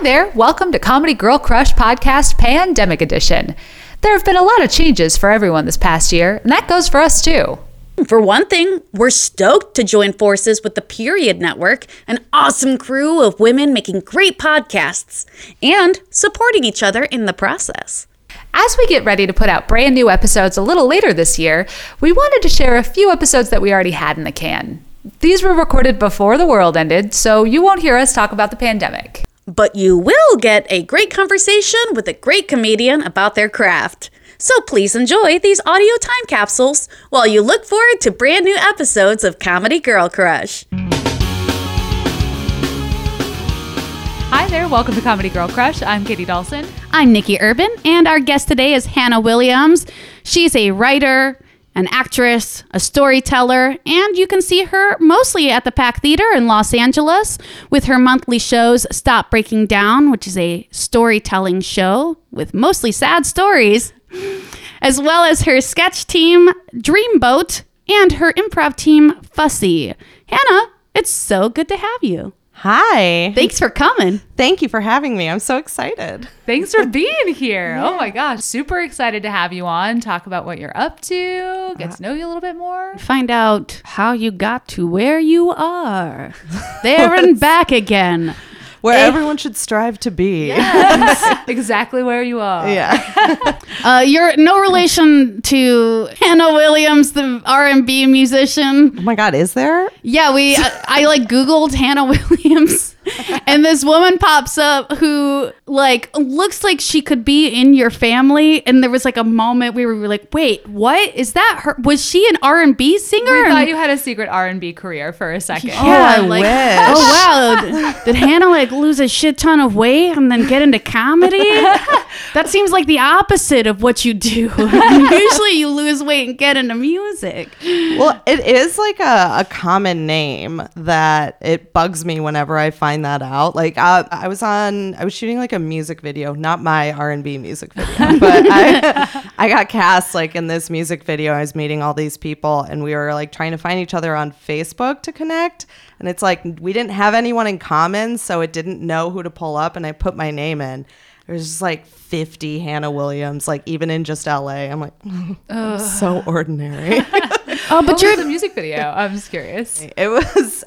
Hi there, welcome to Comedy Girl Crush Podcast Pandemic Edition. There have been a lot of changes for everyone this past year, and that goes for us too. For one thing, we're stoked to join forces with the Period Network, an awesome crew of women making great podcasts and supporting each other in the process. As we get ready to put out brand new episodes a little later this year, we wanted to share a few episodes that we already had in the can. These were recorded before the world ended, so you won't hear us talk about the pandemic. But you will get a great conversation with a great comedian about their craft. So please enjoy these audio time capsules while you look forward to brand new episodes of Comedy Girl Crush. Hi there, welcome to Comedy Girl Crush. I'm Katie Dawson. I'm Nikki Urban, and our guest today is Hannah Williams. She's a writer, an actress, a storyteller, and you can see her mostly at the Pack Theater in Los Angeles with her monthly shows Stop Breaking Down, which is a storytelling show with mostly sad stories, as well as her sketch team Dreamboat and her improv team Fussy. Hannah, it's so good to have you. Hi. Thanks for coming. Thank you for having me. I'm so excited. Thanks for being here. Yeah. Oh my gosh. Super excited to have you on. Talk about what you're up to. Get to know you a little bit more. Find out how you got to where you are. There and back again. Where everyone should strive to be. Yes. Exactly where you are. Yeah. You're no relation to Hannah Williams, the R&B musician. Oh my God, is there? Yeah, I like Googled Hannah Williams and this woman pops up who like looks like she could be in your family. And there was like a moment where we were like, wait, what? Is that her? Was she an R&B singer? We thought you had a secret R&B career for a second. Yeah, oh, I wish. Oh, wow. Did Hannah like lose a shit ton of weight and then get into comedy? That seems like the opposite of what you do. Usually you lose weight and get into music. Well, it is like a common name that it bugs me whenever I find that out. Like I was shooting like a music video, not my R&B music video, but I got cast like in this music video. I was meeting all these people and we were like trying to find each other on Facebook to connect. And it's like, we didn't have anyone in common, so it didn't know who to pull up. And I put my name in. There's just like 50 Hannah Williams, like even in just LA. I'm like, so ordinary. Oh, but you're in the music video. I'm just curious. It was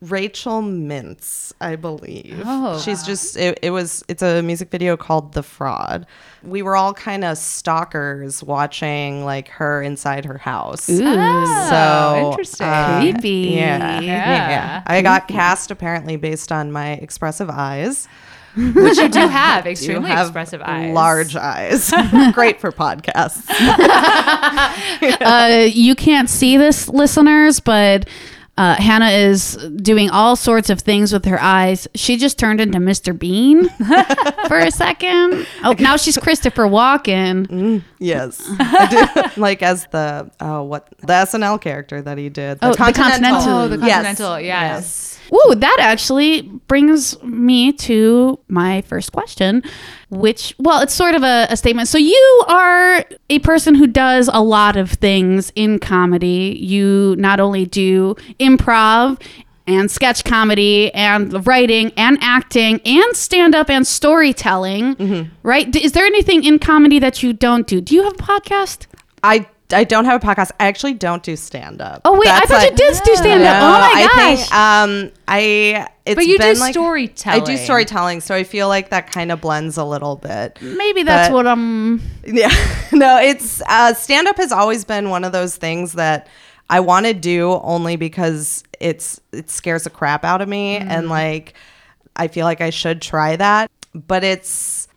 Rachel Mints, I believe. Oh, she's just it's a music video called The Fraud. We were all kind of stalkers watching like her inside her house. Ooh. So interesting. Creepy. Yeah. I got cast apparently based on my expressive eyes. Which you do have extremely expressive eyes. Large eyes. Great for podcasts. You can't see this, listeners, but Hannah is doing all sorts of things with her eyes. She just turned into Mr. Bean for a second. Oh, now she's Christopher Walken. Yes. I do. Like as the SNL character that he did. The Continental. Yes. Ooh, that actually brings me to my first question, which, well, it's sort of a statement. So you are a person who does a lot of things in comedy. You not only do improv and sketch comedy and writing and acting and stand-up and storytelling, right? Is there anything in comedy that you don't do? Do you have a podcast? I don't have a podcast. I actually don't do stand-up. Oh, wait, I thought you did do stand-up. No, oh, my gosh. But you do storytelling. I do storytelling, so I feel like that kind of blends a little bit. Maybe that's what I'm... Yeah. No, it's... stand-up has always been one of those things that I want to do only because it scares the crap out of me, and like I feel like I should try that. But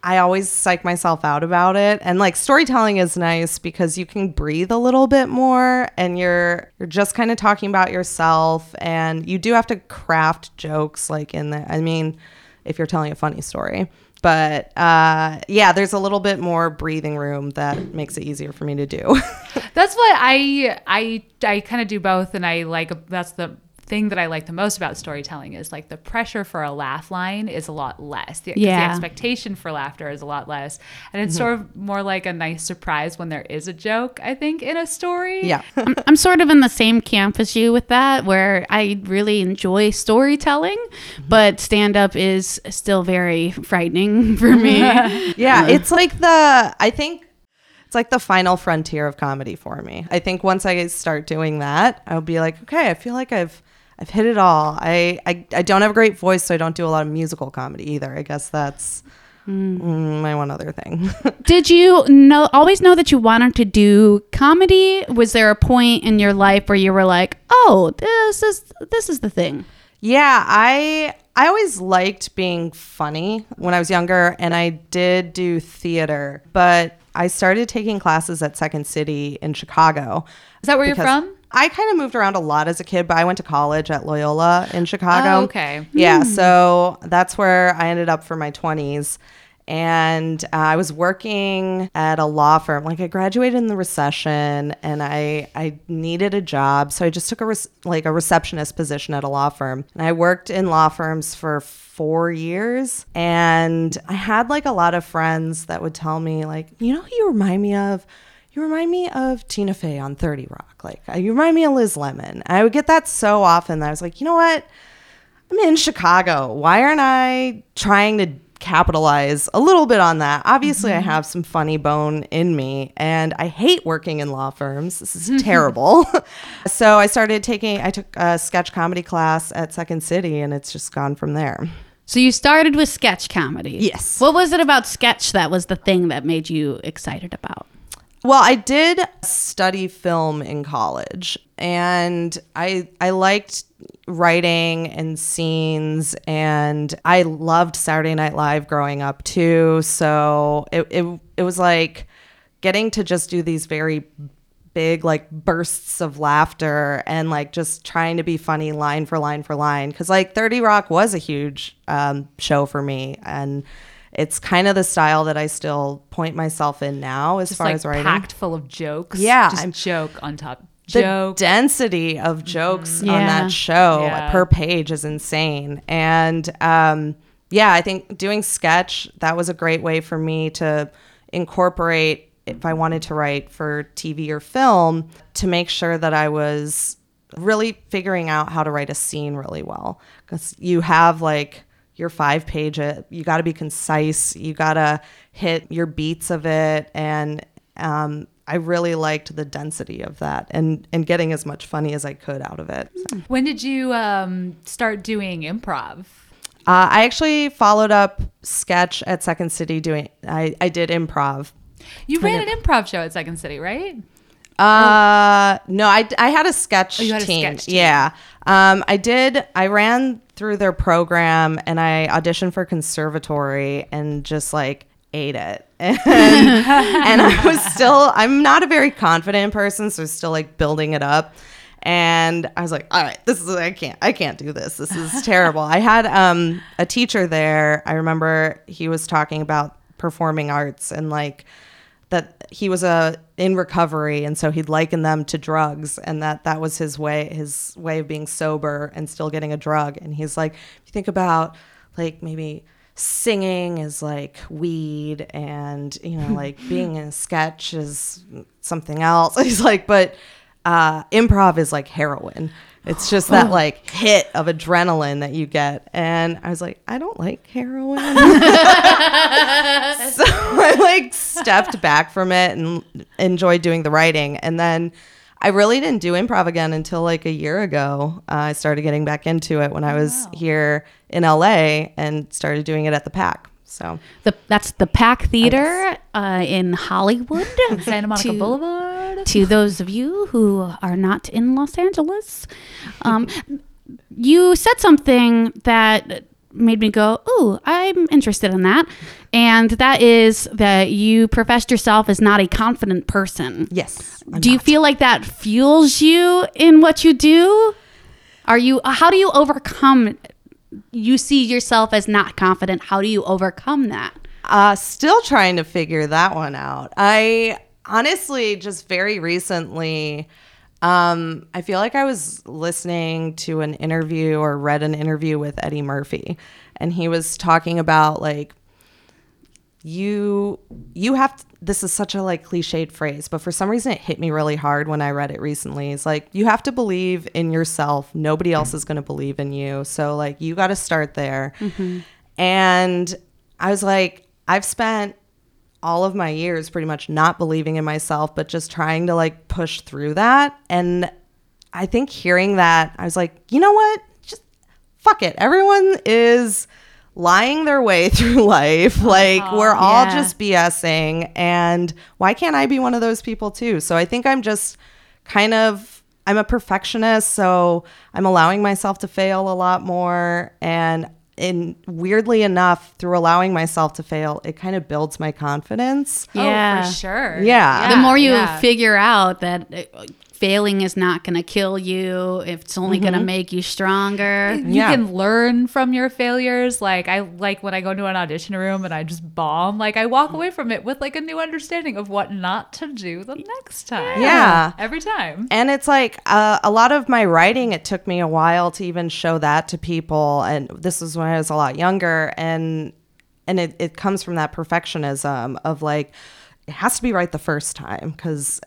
I always psych myself out about it. And like storytelling is nice because you can breathe a little bit more and you're just kind of talking about yourself, and you do have to craft jokes like in the, I mean, if you're telling a funny story. But yeah, there's a little bit more breathing room that makes it easier for me to do. That's what I kind of do both, and I like that's the thing that I like the most about storytelling is like the pressure for a laugh line is a lot less. The expectation for laughter is a lot less. And it's sort of more like a nice surprise when there is a joke, I think, in a story. Yeah. I'm sort of in the same camp as you with that, where I really enjoy storytelling, but stand-up is still very frightening for me. It's like it's like the final frontier of comedy for me. I think once I start doing that, I'll be like, okay, I feel like I've hit it all. I don't have a great voice, so I don't do a lot of musical comedy either. I guess that's my one other thing. Did you always know that you wanted to do comedy? Was there a point in your life where you were like, oh, this is the thing? Yeah, I always liked being funny when I was younger, and I did do theater, but I started taking classes at Second City in Chicago. Is that where you're from? I kind of moved around a lot as a kid, but I went to college at Loyola in Chicago. Oh, okay. Yeah, so that's where I ended up for my 20s. And I was working at a law firm. Like, I graduated in the recession, and I needed a job. So I just took a receptionist position at a law firm. And I worked in law firms for 4 years. And I had like a lot of friends that would tell me, like, you know who you remind me of? You remind me of Tina Fey on 30 Rock. Like, you remind me of Liz Lemon. And I would get that so often that I was like, you know what? I'm in Chicago. Why aren't I trying to capitalize a little bit on that? Obviously, I have some funny bone in me, and I hate working in law firms. This is terrible. So I took a sketch comedy class at Second City, and it's just gone from there. So you started with sketch comedy. Yes. What was it about sketch that was the thing that made you excited about? Well, I did study film in college, and I liked writing and scenes, and I loved Saturday Night Live growing up too. So it was like getting to just do these very big like bursts of laughter and like just trying to be funny line for line for line, because like 30 Rock was a huge show for me, and it's kind of the style that I still point myself in now as just far like as writing. Just packed full of jokes. Yeah. Just joke on top. The density of jokes on that show per page is insane. And I think doing sketch, that was a great way for me to incorporate, if I wanted to write for TV or film, to make sure that I was really figuring out how to write a scene really well. Because you have like your 5-page, you got to be concise, you got to hit your beats of it, and I really liked the density of that and getting as much funny as I could out of it. So. When did you start doing improv? I actually followed up sketch at Second City I did improv. You ran an improv show at Second City, right? No, I had a sketch team. Oh, you had a sketch team. Yeah. I ran through their program, and I auditioned for conservatory and just like ate it. And I'm not a very confident person, so still like building it up. And I was like, all right, I can't do this. This is terrible. I had a teacher there. I remember he was talking about performing arts and like that he was in recovery, and so he'd liken them to drugs, and that was his way of being sober and still getting a drug. And he's like, if you think about like maybe singing is like weed, and you know, like being in a sketch is something else. He's like, but improv is like heroin. It's just that like hit of adrenaline that you get. And I was like, I don't like heroin. So I like stepped back from it and enjoyed doing the writing. And then I really didn't do improv again until like a year ago. I started getting back into it when I was here in LA and started doing it at the Pack. So that's the Pack Theater in Hollywood, Santa Monica Boulevard. To those of you who are not in Los Angeles, you said something that made me go, ooh, I'm interested in that. And that is that you professed yourself as not a confident person. Yes. Do you feel like that fuels you in what you do? How do you overcome, you see yourself as not confident, how do you overcome that? Still trying to figure that one out. I honestly just very recently I feel like I was listening to an interview or read an interview with Eddie Murphy, and he was talking about like, you have to, this is such a like cliched phrase, but for some reason it hit me really hard when I read it recently. It's like, you have to believe in yourself. Nobody else is going to believe in you. So like, you got to start there. Mm-hmm. And I was like, I've spent all of my years pretty much not believing in myself, but just trying to like push through that. And I think hearing that, I was like, you know what? Just fuck it. Everyone is lying their way through life. Like we're all just BSing. And why can't I be one of those people too? So I think I'm just kind of, I'm a perfectionist. So I'm allowing myself to fail a lot more. And weirdly enough, through allowing myself to fail, it kind of builds my confidence. Yeah, oh, for sure. Yeah. The more you figure out that failing is not going to kill you, it's only going to make you stronger. You can learn from your failures. Like I like when I go to an audition room and I just bomb, like I walk away from it with like a new understanding of what not to do the next time. Yeah. Every time. And it's like a lot of my writing, it took me a while to even show that to people. And this is when I was a lot younger. And it comes from that perfectionism of like, it has to be right the first time because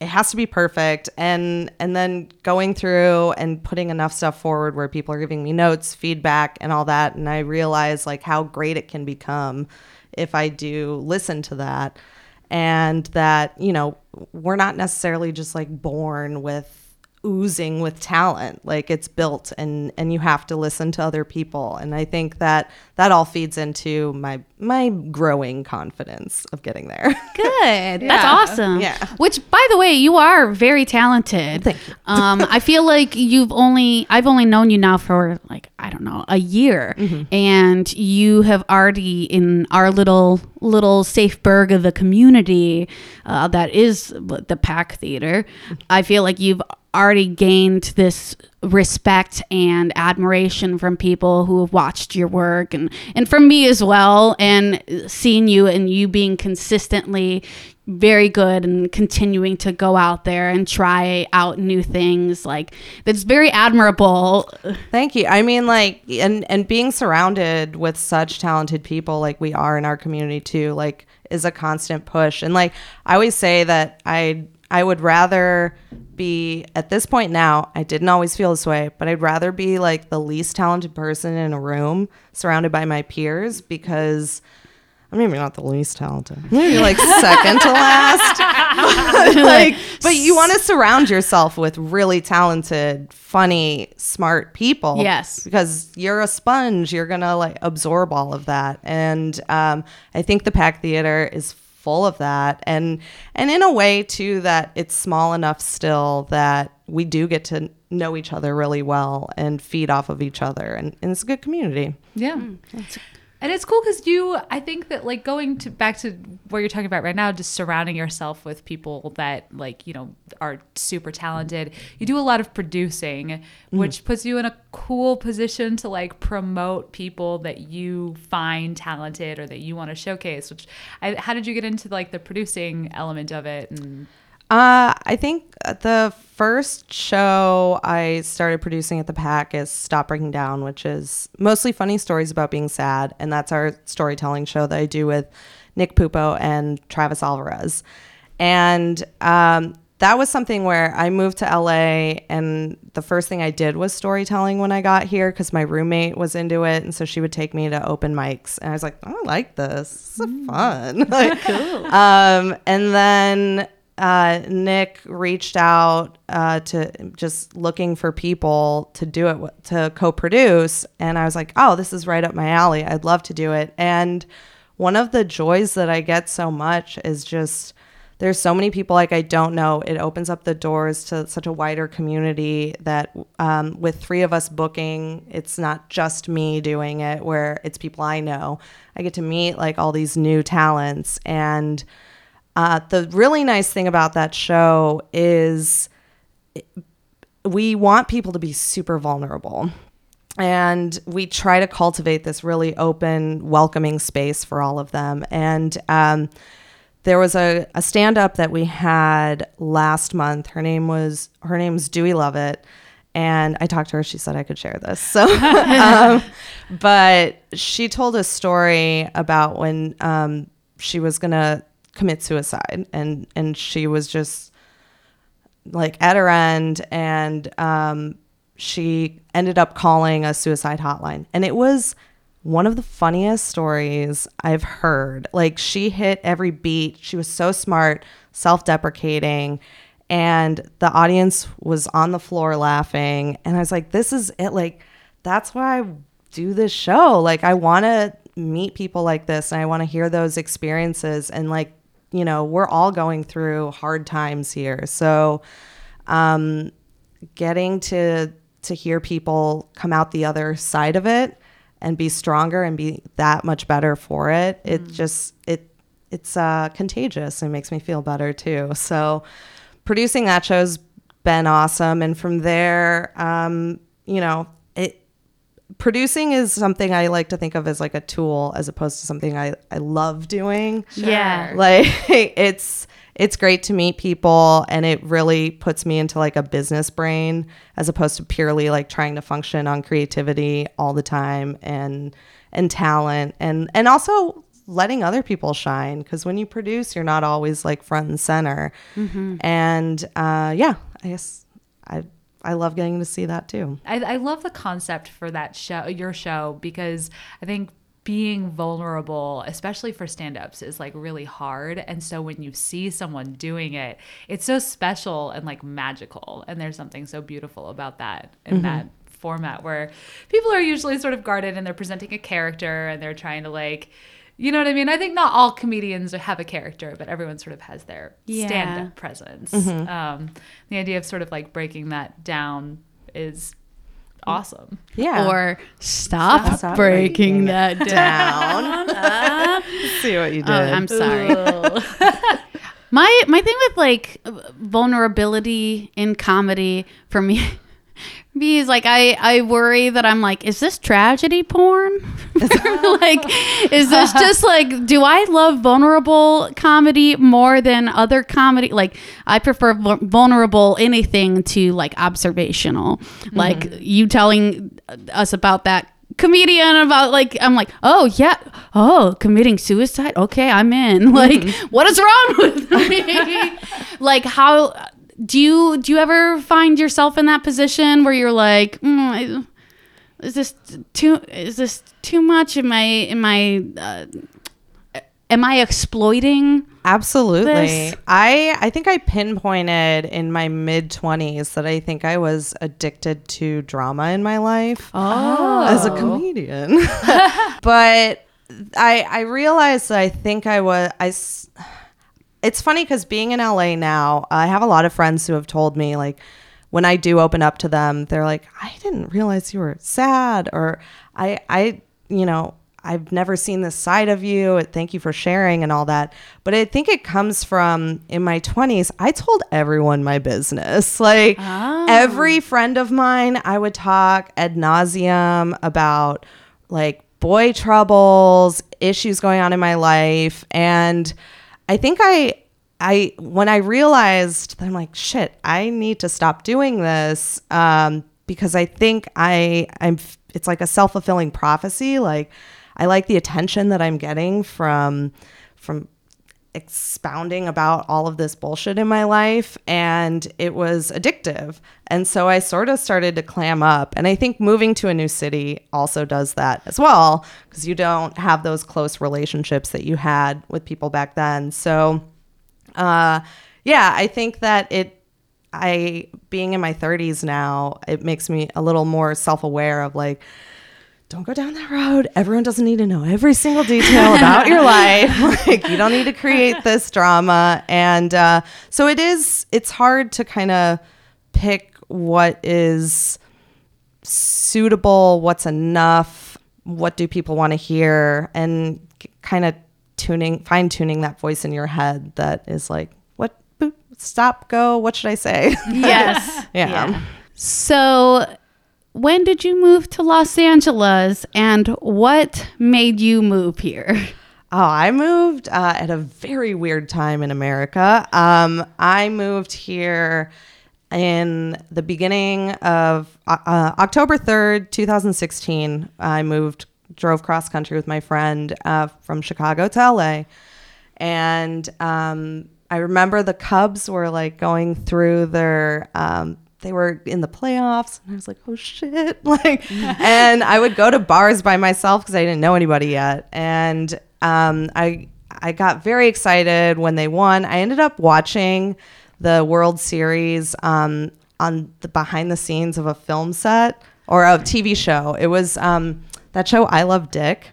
it has to be perfect. And then going through and putting enough stuff forward where people are giving me notes, feedback, and all that. And I realize like how great it can become if I do listen to that. And that, you know, we're not necessarily just like born with oozing with talent. Like it's built and you have to listen to other people. And I think that all feeds into my growing confidence of getting there. Good. Yeah. That's awesome. Yeah. Which by the way, you are very talented. Thank you. I feel like I've only known you now for like, I don't know, a year. Mm-hmm. And you have already in our little safe burg of the community that is the Pack Theater. I feel like you've already gained this respect and admiration from people who have watched your work and from me as well, and seeing you and you being consistently very good and continuing to go out there and try out new things. Like that's very admirable. Thank you. I mean, like and being surrounded with such talented people like we are in our community too, like is a constant push. And like I always say that I would rather be, at this point now, I didn't always feel this way, but I'd rather be like the least talented person in a room surrounded by my peers, because I'm maybe not the least talented. Maybe like second to last. But you want to surround yourself with really talented, funny, smart people. Yes. Because you're a sponge. You're going to like absorb all of that. And I think the Pack Theater is full of that, and in a way too that it's small enough still that we do get to know each other really well and feed off of each other, and it's a good community. Yeah. And it's cool because I think that like going to back to what you're talking about right now, just surrounding yourself with people that like, you know, are super talented. You do a lot of producing, which puts you in a cool position to like promote people that you find talented or that you want to showcase. How did you get into like the producing element of it? And I think the first show I started producing at the Pack is Stop Breaking Down, which is mostly funny stories about being sad. And that's our storytelling show that I do with Nick Pupo and Travis Alvarez. And that was something where I moved to LA and the first thing I did was storytelling when I got here because my roommate was into it. And so she would take me to open mics. And I was like, oh, I like this. This is fun. Like, cool. And then Nick reached out to just looking for people to do it, to co-produce. And I was like, oh, this is right up my alley. I'd love to do it. And one of the joys that I get so much is just there's so many people like I don't know. It opens up the doors to such a wider community that with three of us booking, it's not just me doing it where it's people I know. I get to meet like all these new talents. And the really nice thing about that show is we want people to be super vulnerable. And we try to cultivate this really open, welcoming space for all of them. And There was a stand-up that we had last month. Her name's Dewey Lovett, and I talked to her. She said I could share this. So, but she told a story about when she was gonna commit suicide, and she was just like at her end, and she ended up calling a suicide hotline, and it was one of the funniest stories I've heard. Like, she hit every beat. She was so smart, self-deprecating, and the audience was on the floor laughing. And I was like, this is it. Like, that's why I do this show. Like, I want to meet people like this, and I want to hear those experiences. And, like, you know, we're all going through hard times here. So getting to hear people come out the other side of it and be stronger and be that much better for it. It's contagious and makes me feel better too. So producing that show's been awesome. And from there, producing is something I like to think of as like a tool as opposed to something I love doing. Sure. Yeah. Like it's great to meet people, and it really puts me into like a business brain as opposed to purely like trying to function on creativity all the time and talent and also letting other people shine, because when you produce, you're not always like front and center. Mm-hmm. And I guess I love getting to see that too. I love the concept for that show, your show, because I think being vulnerable, especially for stand-ups, is like really hard. And so when you see someone doing it, it's so special and like magical. And there's something so beautiful about that in that format, where people are usually sort of guarded and they're presenting a character and they're trying to like, you know what I mean? I think not all comedians have a character, but everyone sort of has their stand-up presence. Mm-hmm. The idea of sort of like breaking that down is awesome. Yeah. Or stop breaking that down. See what you did. I'm sorry. My thing with like vulnerability in comedy for me is like I worry that I'm like, is this tragedy porn? Like, is this just like, do I love vulnerable comedy more than other comedy? Like, I prefer vulnerable anything to like observational. Mm-hmm. Like you telling us about that comedian about like, I'm like, oh yeah, oh, committing suicide, okay, I'm in. Like, what is wrong with me? Like, how do you ever find yourself in that position where you're like, is this too much? Am I exploiting? Absolutely. This? I think I pinpointed in my mid-20s that I think I was addicted to drama in my life as a comedian. But I realized that I think I was, it's funny because being in LA now, I have a lot of friends who have told me, like, when I do open up to them, they're like, I didn't realize you were sad, or I've never seen this side of you. Thank you for sharing and all that. But I think it comes from in my 20s, I told everyone my business. Like every friend of mine, I would talk ad nauseum about like boy troubles, issues going on in my life. And I think I when I realized that, I'm like, shit, I need to stop doing this because I think it's like a self-fulfilling prophecy. Like, I like the attention that I'm getting from expounding about all of this bullshit in my life, and it was addictive. And so I sort of started to clam up, and I think moving to a new city also does that as well, because you don't have those close relationships that you had with people back then. So I think that being in my 30s now, it makes me a little more self-aware of like, don't go down that road. Everyone doesn't need to know every single detail about your life. Like, you don't need to create this drama. And so it's hard to kind of pick what is suitable, what's enough, what do people want to hear, and kind of fine tuning that voice in your head that is like, what, boop, stop, go, what should I say? Yes. Yeah. So when did you move to Los Angeles, and what made you move here? Oh, I moved at a very weird time in America. I moved here in the beginning of October 3rd, 2016. I drove cross country with my friend from Chicago to LA. And I remember the Cubs were like going through their, they were in the playoffs, and I was like, oh shit. Like, and I would go to bars by myself because I didn't know anybody yet. And I got very excited when they won. I ended up watching the World Series on the behind the scenes of a film set or a TV show. It was that show, I Love Dick.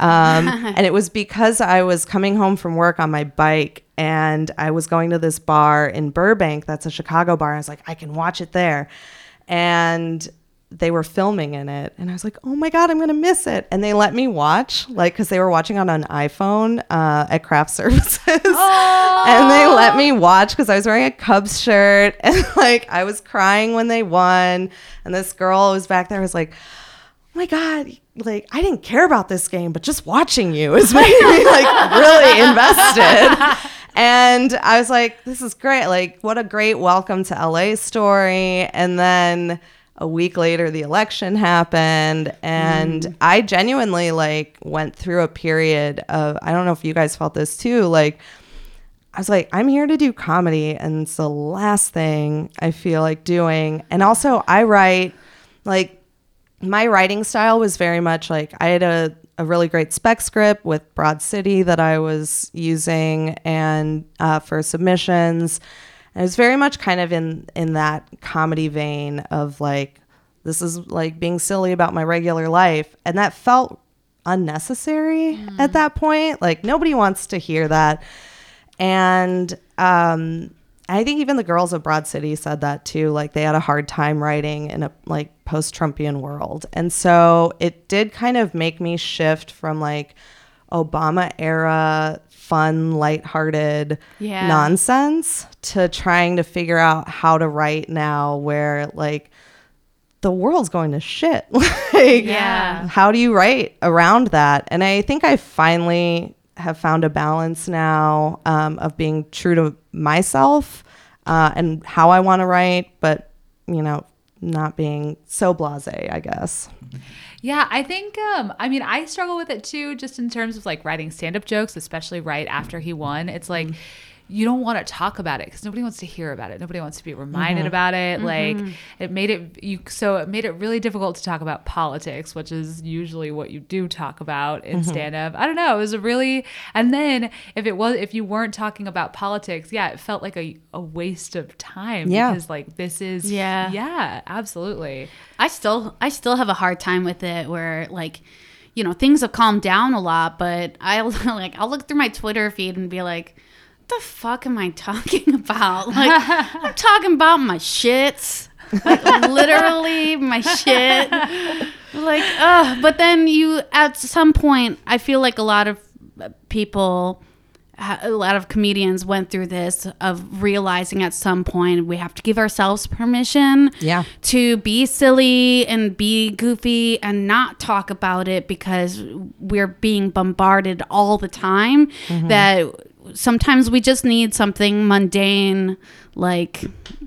And it was because I was coming home from work on my bike, and I was going to this bar in Burbank that's a Chicago bar. I was like, I can watch it there. And they were filming in it, and I was like, oh my God, I'm going to miss it. And they let me watch, like, because they were watching on an iPhone at craft services. Oh! And they let me watch because I was wearing a Cubs shirt, and like I was crying when they won. And this girl was back there was like, oh my God, like, I didn't care about this game, but just watching you is making me like really invested. And I was like, this is great. Like, what a great welcome to LA story. And then a week later, the election happened. And I genuinely like went through a period of, I don't know if you guys felt this too. Like, I was like, I'm here to do comedy, and it's the last thing I feel like doing. And also I write, like, my writing style was very much like I had a really great spec script with Broad City that I was using and for submissions. And it was very much kind of in that comedy vein of like, this is like being silly about my regular life. And that felt unnecessary at that point. Like, nobody wants to hear that. And I think even the girls of Broad City said that too. Like, they had a hard time writing in a like post-Trumpian world. And so it did kind of make me shift from like Obama era fun, lighthearted nonsense to trying to figure out how to write now where like the world's going to shit. Like, how do you write around that? And I think I finally have found a balance now of being true to myself and how I want to write, but, you know, not being so blasé, I guess. Yeah, I think, I mean, I struggle with it too, just in terms of like writing stand-up jokes, especially right after he won. It's like, you don't want to talk about it because nobody wants to hear about it. Nobody wants to be reminded about it. Mm-hmm. Like, it made it really difficult to talk about politics, which is usually what you do talk about in stand-up. I don't know. It was and then if you weren't talking about politics, it felt like a waste of time. Yeah. Because like this is, absolutely. I still have a hard time with it where like, you know, things have calmed down a lot, but I'll look through my Twitter feed and be like, what the fuck am I talking about? Like, I'm talking about my shits. Like, literally my shit. Like, but then at some point, I feel like a lot of people, a lot of comedians went through this of realizing at some point we have to give ourselves permission to be silly and be goofy and not talk about it because we're being bombarded all the time that sometimes we just need something mundane, like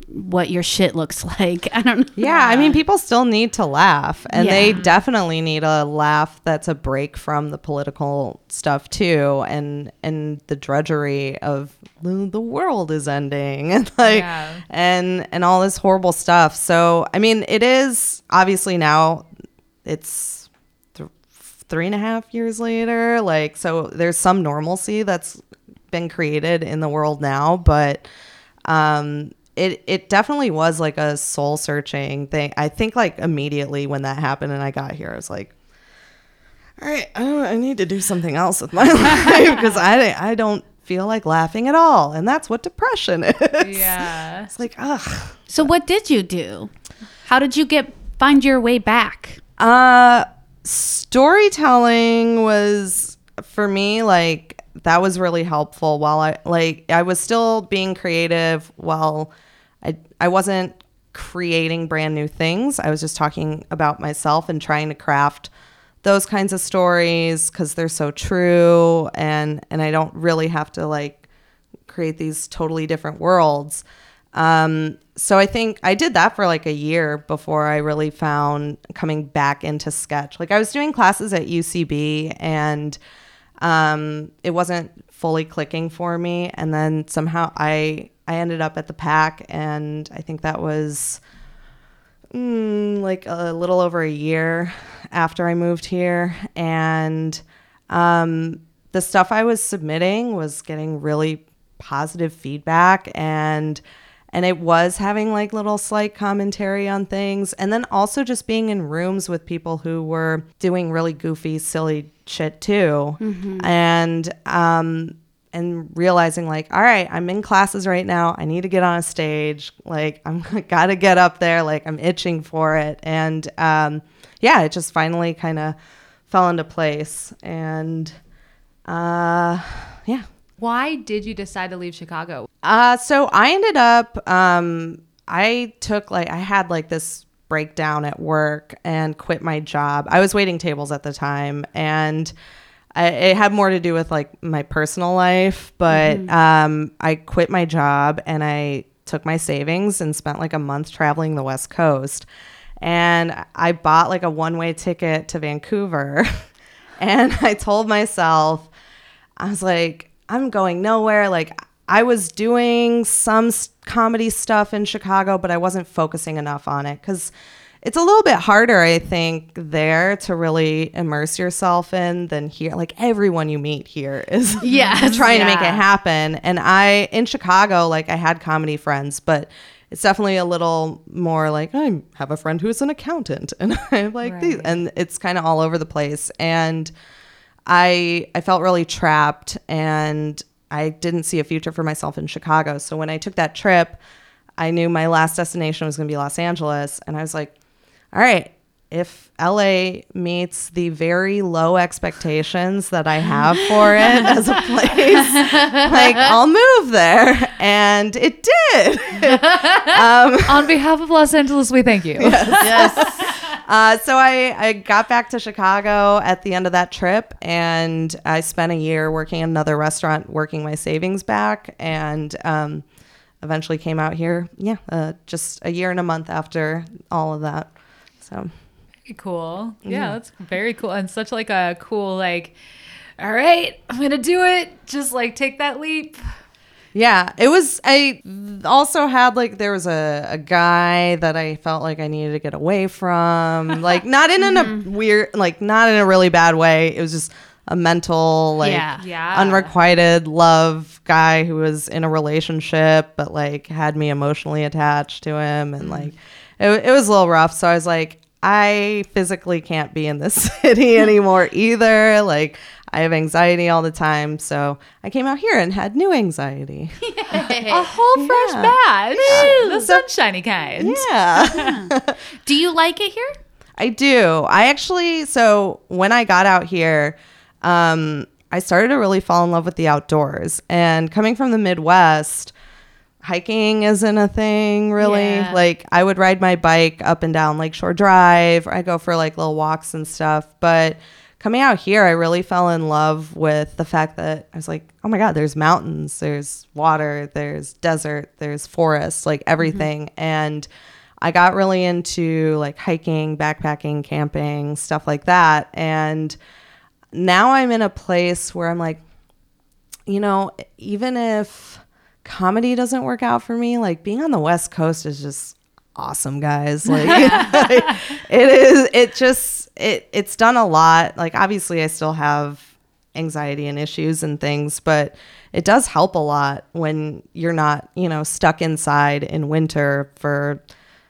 what your shit looks like. I don't know. Yeah, I mean, people still need to laugh, and they definitely need a laugh that's a break from the political stuff too, and the drudgery of the world is ending, and like and all this horrible stuff. So, I mean, it is obviously now it's 3.5 years later, like, so there's some normalcy that's been created in the world now, but it definitely was like a soul searching thing. I think like immediately when that happened and I got here, I was like, all right, I need to do something else with my life because I don't feel like laughing at all, and that's what depression is. Yeah, it's like, ugh. So what did you do? How did you find your way back? Storytelling was for me like, that was really helpful while I was still being creative while I wasn't creating brand new things. I was just talking about myself and trying to craft those kinds of stories because they're so true, and I don't really have to like create these totally different worlds. So I think I did that for like a year before I really found coming back into sketch. Like I was doing classes at UCB and it wasn't fully clicking for me. And then somehow I ended up at the Pack, and I think that was like a little over a year after I moved here. And the stuff I was submitting was getting really positive feedback, and it was having like little slight commentary on things. And then also just being in rooms with people who were doing really goofy, silly shit too. Mm-hmm. And realizing like, all right, I'm in classes right now. I need to get on a stage. Like I gotta get up there. Like I'm itching for it. And yeah, it just finally kind of fell into place. And yeah. Why did you decide to leave Chicago? So I ended up, I had like this breakdown at work and quit my job. I was waiting tables at the time, and it had more to do with like my personal life, but I quit my job and I took my savings and spent like a month traveling the West Coast. And I bought like a one-way ticket to Vancouver, and I told myself, I was like, I'm going nowhere. Like I was doing some comedy stuff in Chicago, but I wasn't focusing enough on it because it's a little bit harder, I think, there to really immerse yourself in than here. Like everyone you meet here is trying to make it happen. And in Chicago, like I had comedy friends, but it's definitely a little more like I have a friend who is an accountant, and I'm like these, and it's kind of all over the place. And I felt really trapped, and I didn't see a future for myself in Chicago. So when I took that trip, I knew my last destination was going to be Los Angeles. And I was like, all right, if LA meets the very low expectations that I have for it as a place, like I'll move there. And it did. On behalf of Los Angeles, we thank you. Yes. So I got back to Chicago at the end of that trip, and I spent a year working at another restaurant, working my savings back, and eventually came out here. Yeah, just a year and a month after all of that. So very cool. Mm-hmm. Yeah, that's very cool, and such like a cool like, all right, I'm gonna do it. Just like take that leap. Yeah, it was. I also had like there was a guy that I felt like I needed to get away from, like not in a weird, like not in a really bad way. It was just a mental, like unrequited love guy who was in a relationship, but like had me emotionally attached to him, and like it was a little rough. So I was like, I physically can't be in this city anymore either. Like. I have anxiety all the time, so I came out here and had new anxiety. A whole fresh batch. Yeah. The sunshiny kind. Yeah. Do you like it here? I do. I actually, so when I got out here, I started to really fall in love with the outdoors. And coming from the Midwest, hiking isn't a thing, really. Yeah. Like, I would ride my bike up and down Lakeshore Drive. I go for, like, little walks and stuff, but... Coming out here, I really fell in love with the fact that I was like, oh, my God, there's mountains, there's water, there's desert, there's forests, like everything. Mm-hmm. And I got really into like hiking, backpacking, camping, stuff like that. And now I'm in a place where I'm like, you know, even if comedy doesn't work out for me, like being on the West Coast is just awesome, guys. Like, like it is, it just... It's done a lot. Like, obviously, I still have anxiety and issues and things, but it does help a lot when you're not, you know, stuck inside in winter for,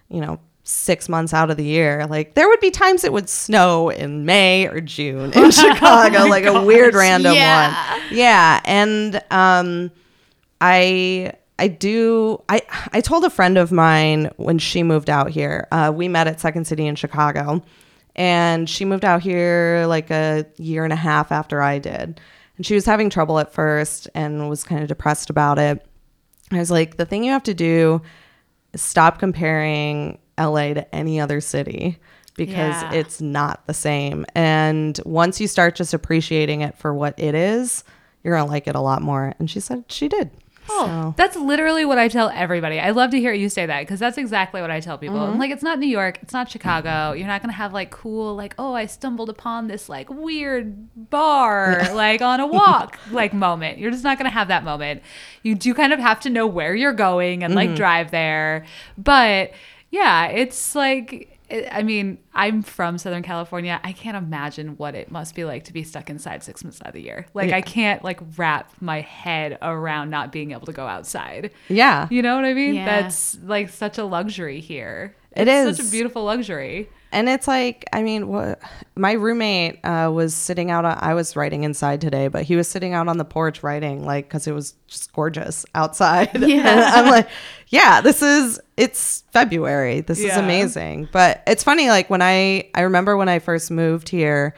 you know, 6 months out of the year. Like, there would be times it would snow in May or June in Chicago, like a weird random one. Yeah. And I told a friend of mine when she moved out here, we met at Second City in Chicago. And she moved out here like a year and a half after I did. And she was having trouble at first and was kind of depressed about it. I was like, the thing you have to do is stop comparing LA to any other city. because it's not the same. And once you start just appreciating it for what it is, you're going to like it a lot more. And she said she did. Oh, so. That's literally what I tell everybody. I love to hear you say that because that's exactly what I tell people. Mm-hmm. I'm like, it's not New York. It's not Chicago. Mm-hmm. You're not going to have like cool, like, oh, I stumbled upon this like weird bar, like on a walk, like moment. You're just not going to have that moment. You do kind of have to know where you're going and like drive there. But yeah, it's like... I mean, I'm from Southern California. I can't imagine what it must be like to be stuck inside 6 months out of the year. Like, I can't, like, wrap my head around not being able to go outside. Yeah. You know what I mean? Yeah. That's, like, such a luxury here. It is. Such a beautiful luxury. And it's like, I mean, my roommate was sitting out. I was writing inside today, but he was sitting out on the porch writing, like, because it was just gorgeous outside. Yeah. And I'm like, yeah, it's February. This is amazing. But it's funny, like, when I remember when I first moved here,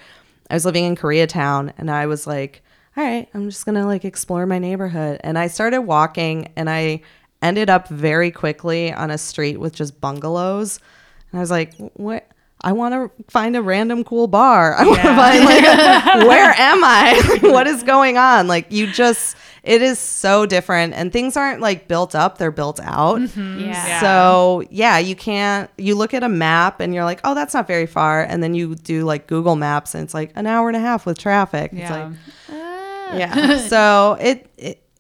I was living in Koreatown, and I was like, all right, I'm just going to, like, explore my neighborhood. And I started walking, and I ended up very quickly on a street with just bungalows. And I was like, what? I want to find a random cool bar. I want to find, like, where am I? What is going on? Like, it is so different. And things aren't, like, built up. They're built out. Mm-hmm. Yeah. So, yeah, you look at a map and you're like, oh, that's not very far. And then you do, like, Google Maps and it's, like, an hour and a half with traffic. Yeah. It's like, So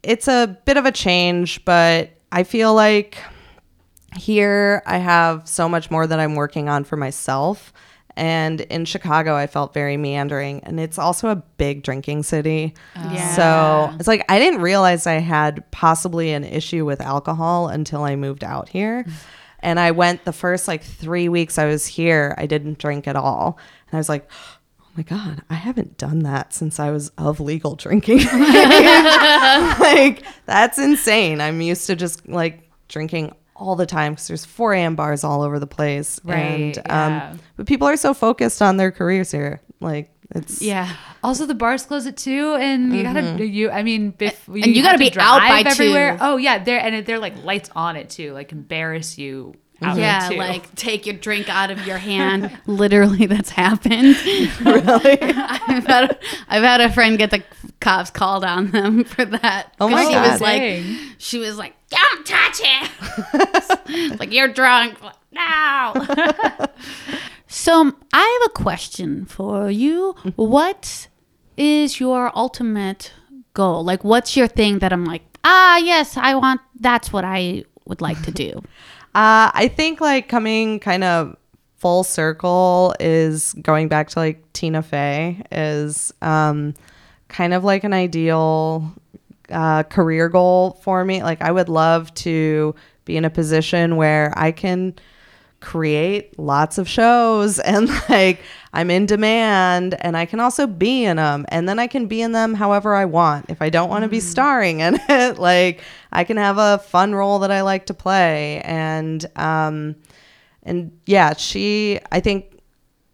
it's a bit of a change, but I feel like... Here, I have so much more that I'm working on for myself. And in Chicago, I felt very meandering. And it's also a big drinking city. Oh. Yeah. So it's like I didn't realize I had possibly an issue with alcohol until I moved out here. And I went the first like 3 weeks I was here, I didn't drink at all. And I was like, oh my God, I haven't done that since I was of legal drinking. Like, that's insane. I'm used to just like drinking all the time because there's 4 a.m. bars all over the place, right? And but people are so focused on their careers here, like it's also the bars close at 2, and you gotta you gotta be out by everywhere. 2. Oh yeah, they're like lights on at 2, like embarrass you out at 2. Like take your drink out of your hand. Literally, that's happened. Really? I've had a friend get the cops called on them for that. Oh my God. She was like, don't touch it. Like, you're drunk. No. So I have a question for you. What is your ultimate goal? Like, what's your thing that I'm like, yes, that's what I would like to do. I think like coming kind of full circle is going back to like Tina Fey is, kind of like an ideal career goal for me. Like I would love to be in a position where I can create lots of shows and like I'm in demand and I can also be in them, and then I can be in them however I want. If I don't want to be starring in it, like I can have a fun role that I like to play. And yeah, I think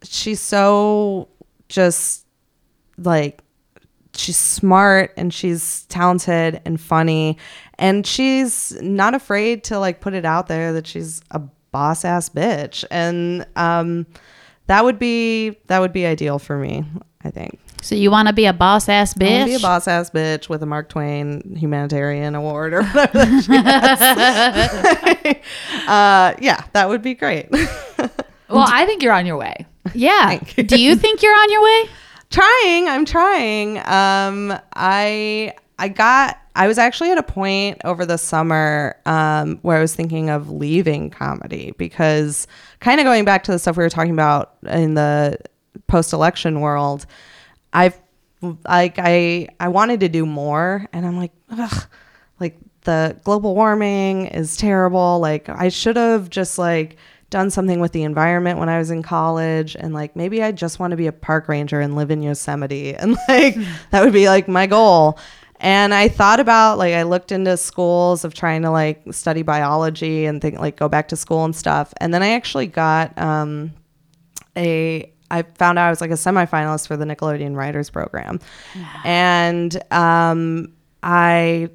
she's so just like, she's smart and she's talented and funny, and she's not afraid to like put it out there that she's a boss ass bitch. And that would be ideal for me, I think. So you want to be a boss ass bitch? I want to be a boss ass bitch with a Mark Twain humanitarian award or whatever that she has. Yeah, that would be great. Well, I think you're on your way. Yeah. You. Do you think you're on your way? I'm trying. I was actually at a point over the summer where I was thinking of leaving comedy, because kind of going back to the stuff we were talking about in the post-election world, I wanted to do more, and I'm like, ugh, like the global warming is terrible. Like I should have just like done something with the environment when I was in college, and like maybe I just want to be a park ranger and live in Yosemite, and like that would be like my goal. And I thought about like I looked into schools of trying to like study biology and think like go back to school and stuff. And then I actually got I found out I was like a semifinalist for the Nickelodeon Writers Program, and I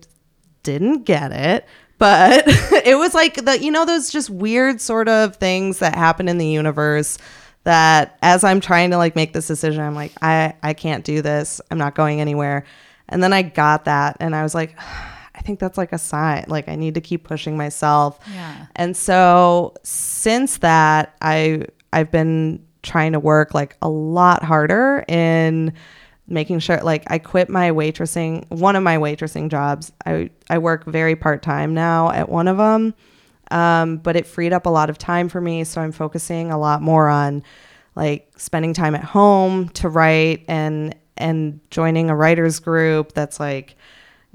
didn't get it. But it was like those just weird sort of things that happen in the universe that as I'm trying to like make this decision, I'm like, I can't do this. I'm not going anywhere. And then I got that and I was like, I think that's like a sign. Like I need to keep pushing myself. Yeah. And so since that, I've been trying to work like a lot harder in making sure, like I quit my waitressing, one of my waitressing jobs. I work very part-time now at one of them. But it freed up a lot of time for me. So I'm focusing a lot more on like spending time at home to write and joining a writer's group that's like,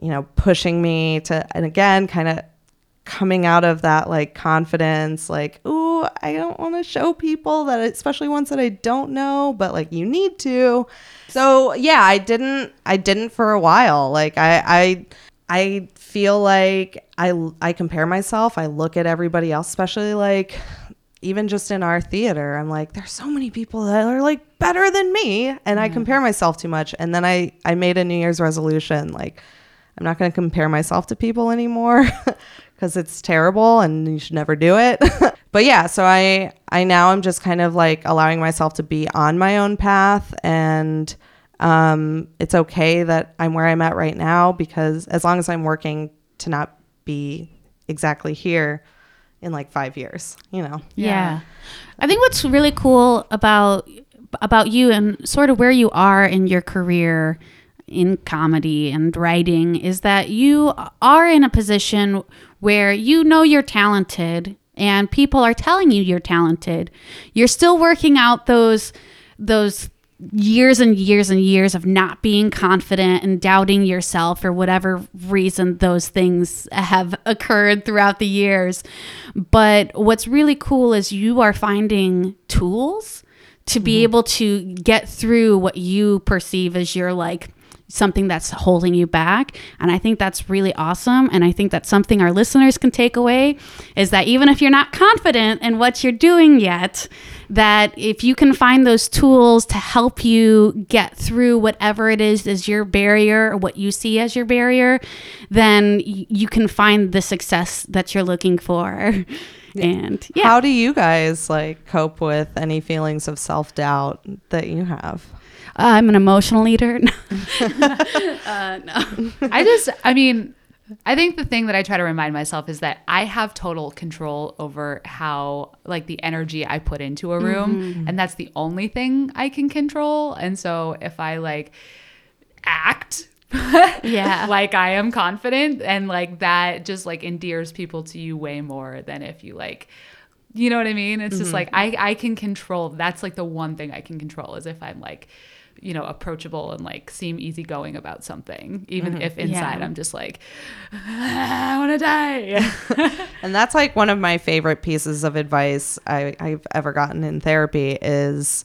you know, pushing me to, and again, kind of coming out of that like confidence, like, ooh, I don't want to show people that, especially ones that I don't know, but like you need to. So yeah, I didn't for a while. Like I feel like I compare myself. I look at everybody else, especially like even just in our theater. I'm like, there's so many people that are like better than me. And I compare myself too much. And then I made a New Year's resolution. Like, I'm not going to compare myself to people anymore because it's terrible and you should never do it. But yeah, so I now I'm just kind of like allowing myself to be on my own path. And it's okay that I'm where I'm at right now, because as long as I'm working to not be exactly here in like 5 years, you know? Yeah. I think what's really cool about you and sort of where you are in your career in comedy and writing is that you are in a position where you know you're talented and people are telling you you're talented. You're still working out those years and years and years of not being confident and doubting yourself for whatever reason those things have occurred throughout the years. But what's really cool is you are finding tools to be able to get through what you perceive as your like something that's holding you back. And I think that's really awesome. And I think that's something our listeners can take away, is that even if you're not confident in what you're doing yet, that if you can find those tools to help you get through whatever it is your barrier or what you see as your barrier, then you can find the success that you're looking for. And yeah. How do you guys like cope with any feelings of self-doubt that you have? I'm an emotional eater. No. I think the thing that I try to remind myself is that I have total control over how, like, the energy I put into a room. Mm-hmm. And that's the only thing I can control. And so if I, like, act like I am confident, and, like, that just, like, endears people to you way more than if you, like... You know what I mean? It's just like I can control. That's like the one thing I can control is if I'm like, you know, approachable and like seem easygoing about something, even if inside I'm just like, I want to die. And that's like one of my favorite pieces of advice I've ever gotten in therapy is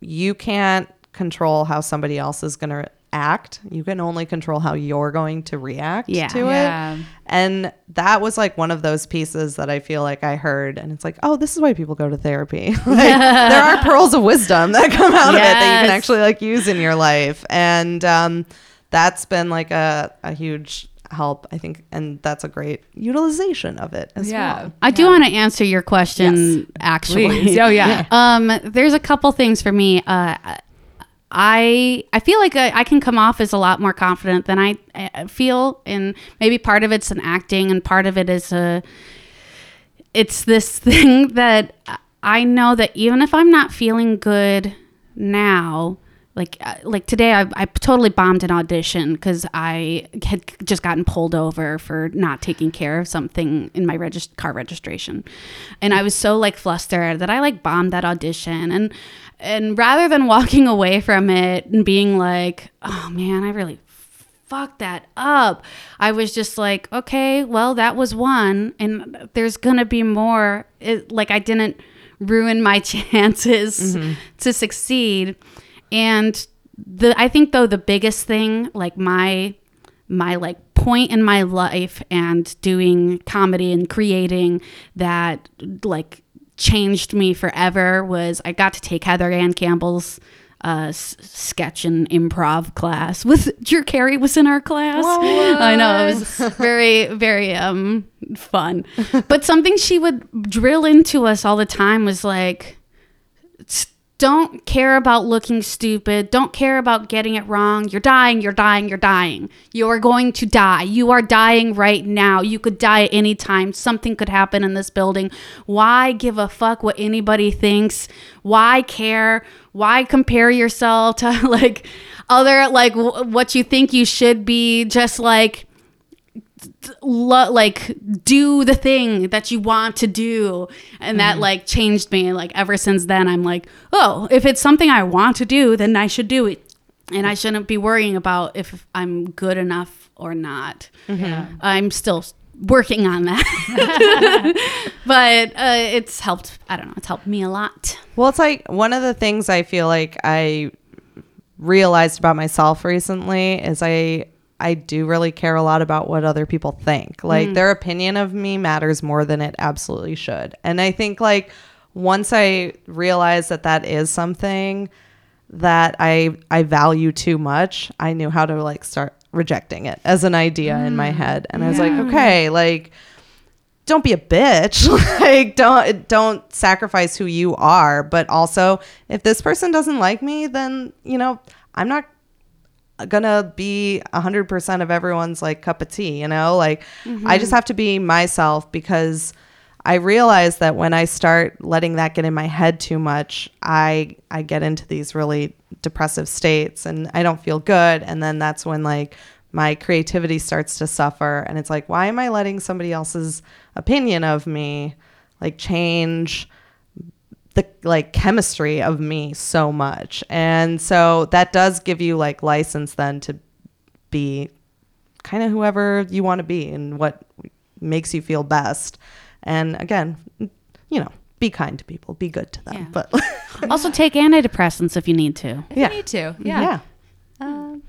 you can't control how somebody else is going to act. You can only control how you're going to react to it. Yeah. And that was like one of those pieces that I feel like I heard, and it's like, oh, this is why people go to therapy. Like, there are pearls of wisdom that come out of it that you can actually like use in your life. And that's been like a huge help, I think, and that's a great utilization of it as well. I do want to answer your question actually. Please. Oh yeah. There's a couple things for me. I feel like I can come off as a lot more confident than I feel, and maybe part of it's an acting and part of it is it's this thing that I know that even if I'm not feeling good now, like today I totally bombed an audition because I had just gotten pulled over for not taking care of something in my car registration, and I was so like flustered that I like bombed that audition. And rather than walking away from it and being like, oh man, I really fucked that up, I was just like, okay, well, that was one, and there's gonna be more. I didn't ruin my chances to succeed. And I think though the biggest thing, like my like point in my life and doing comedy and creating that like changed me forever was I got to take Heather Ann Campbell's sketch and improv class with Drew Carey was in our class. What? I know, it was very, very fun. But something she would drill into us all the time was like, Don't care about looking stupid. Don't care about getting it wrong. You're dying. You're dying. You're dying. You are going to die. You are dying right now. You could die at any time. Something could happen in this building. Why give a fuck what anybody thinks? Why care? Why compare yourself to like other, like what you think you should be? Just like do the thing that you want to do. And that like changed me. Like ever since then, I'm like, oh, if it's something I want to do, then I should do it. And I shouldn't be worrying about if I'm good enough or not. Mm-hmm. I'm still working on that. But it's helped. I don't know. It's helped me a lot. Well, it's like one of the things I feel like I realized about myself recently is I do really care a lot about what other people think. Like their opinion of me matters more than it absolutely should. And I think like once I realized that that is something that I value too much, I knew how to like start rejecting it as an idea in my head. And I was like, okay, like don't be a bitch. Like don't sacrifice who you are. But also if this person doesn't like me, then, you know, I'm not gonna be 100% of everyone's like cup of tea, you know, like I just have to be myself, because I realize that when I start letting that get in my head too much, I get into these really depressive states and I don't feel good. And then that's when like my creativity starts to suffer. And it's like, why am I letting somebody else's opinion of me like change the like chemistry of me so much? And so that does give you like license then to be kind of whoever you want to be and what makes you feel best. And again, you know, be kind to people, be good to them, but also take antidepressants if you need to.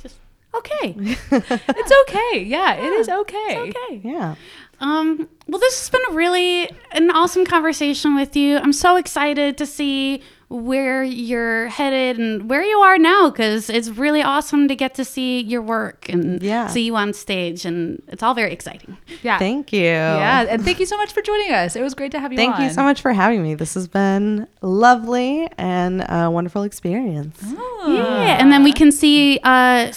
Just okay. It's okay. Yeah, it is okay. It's okay. Yeah. Well, this has been an awesome conversation with you. I'm so excited to see where you're headed and where you are now, because it's really awesome to get to see your work and see you on stage, and it's all very exciting. Yeah. Thank you. Yeah, and thank you so much for joining us. It was great to have you on. Thank you so much for having me. This has been lovely and a wonderful experience. Oh. Yeah, and then we can see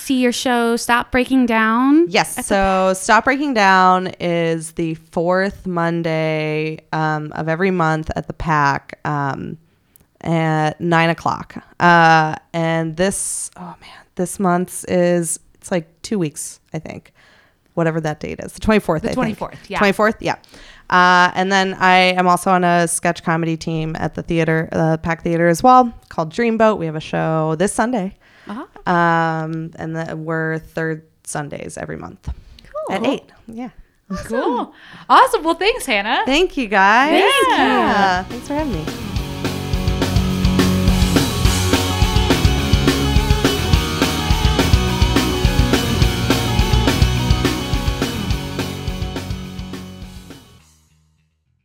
your show Stop Breaking Down. Yes, so Stop Breaking Down is the fourth Monday of every month at the Pack at 9:00. And this month's is, it's like 2 weeks, I think, whatever that date is, the 24th. The 24th, yeah. 24th, yeah. And then I am also on a sketch comedy team at the theater, Pack Theater as well, called Dreamboat. We have a show this Sunday, and we're third Sundays every month at 8:00. Yeah. Awesome. Cool. Awesome. Well, thanks, Hannah. Thank you, guys. Thanks for having me.